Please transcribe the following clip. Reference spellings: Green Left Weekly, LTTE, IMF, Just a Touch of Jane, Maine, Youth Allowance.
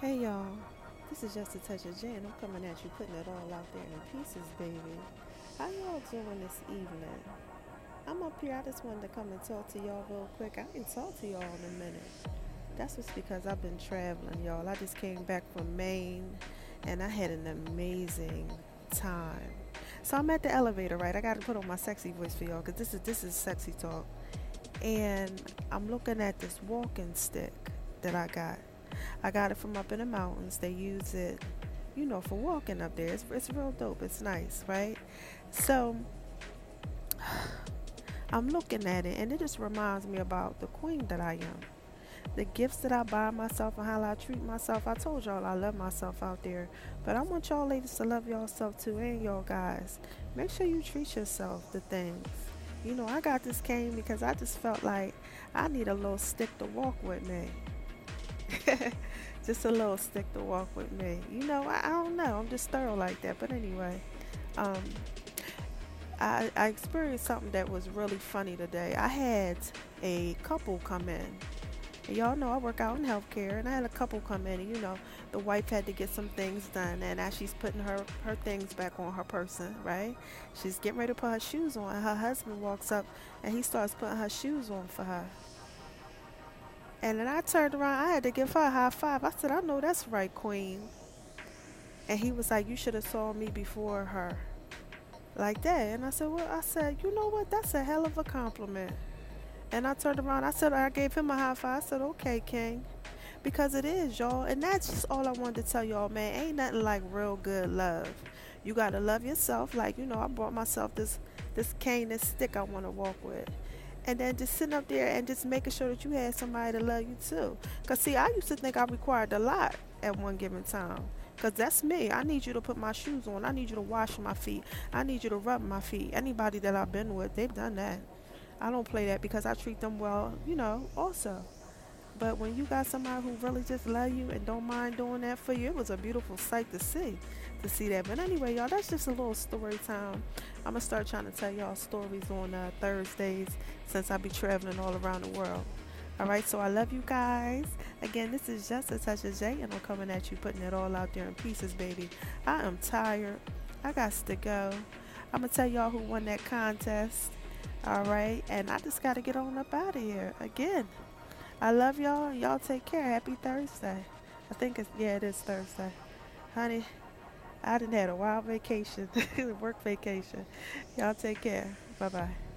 Hey y'all, this is Just a Touch of Jane. I'm coming at you, putting it all out there in pieces, baby. How y'all doing this evening? I'm up here, I just wanted to come and talk to y'all real quick. I ain't talked to y'all in a minute. That's just because I've been traveling, y'all. I just came back from Maine, and I had an amazing time. So I'm at the elevator, right? I got to put on my sexy voice for y'all, because this is sexy talk. And I'm looking at this walking stick that I got. I got it from up in the mountains. They use it, for walking up there. It's real dope. It's nice, right? So I'm looking at it, and it just reminds me about the queen that I am. The gifts that I buy myself and how I treat myself. I told y'all I love myself out there. But I want y'all ladies to love yourself too, and y'all guys. Make sure you treat yourself to things. I got this cane because I just felt like I need a little stick to walk with me. Just a little stick to walk with me. I don't know. I'm just thorough like that. But anyway, I experienced something that was really funny today. I had a couple come in. And y'all know I work out in healthcare, and I had a couple come in, and the wife had to get some things done, and as she's putting her things back on her person, right? She's getting ready to put her shoes on, and her husband walks up, and he starts putting her shoes on for her. And then I turned around. I had to give her a high five. I said, I know that's right, queen. And he was like, you should have saw me before her. Like that. And I said, you know what? That's a hell of a compliment. And I turned around. I gave him a high five. I said, okay, king. Because it is, y'all. And that's just all I wanted to tell y'all, man. Ain't nothing like real good love. You got to love yourself. I brought myself this cane, this stick I want to walk with. And then just sitting up there and just making sure that you had somebody to love you too. Because, see, I used to think I required a lot at one given time. Because that's me. I need you to put my shoes on. I need you to wash my feet. I need you to rub my feet. Anybody that I've been with, they've done that. I don't play that because I treat them well, also. But when you got somebody who really just love you and don't mind doing that for you, it was a beautiful sight to see that. But anyway, y'all, that's just a little story time. I'm gonna start trying to tell y'all stories on Thursdays since I be traveling all around the world. All right, so I love you guys. Again, this is Just a Touch of Jay, and I'm coming at you, putting it all out there in pieces, baby. I am tired. I got to go. I'm gonna tell y'all who won that contest. All right, and I just gotta get on up out of here again. I love y'all. Y'all take care. Happy Thursday. I think it is Thursday. Honey, I done had a wild vacation, work vacation. Y'all take care. Bye-bye.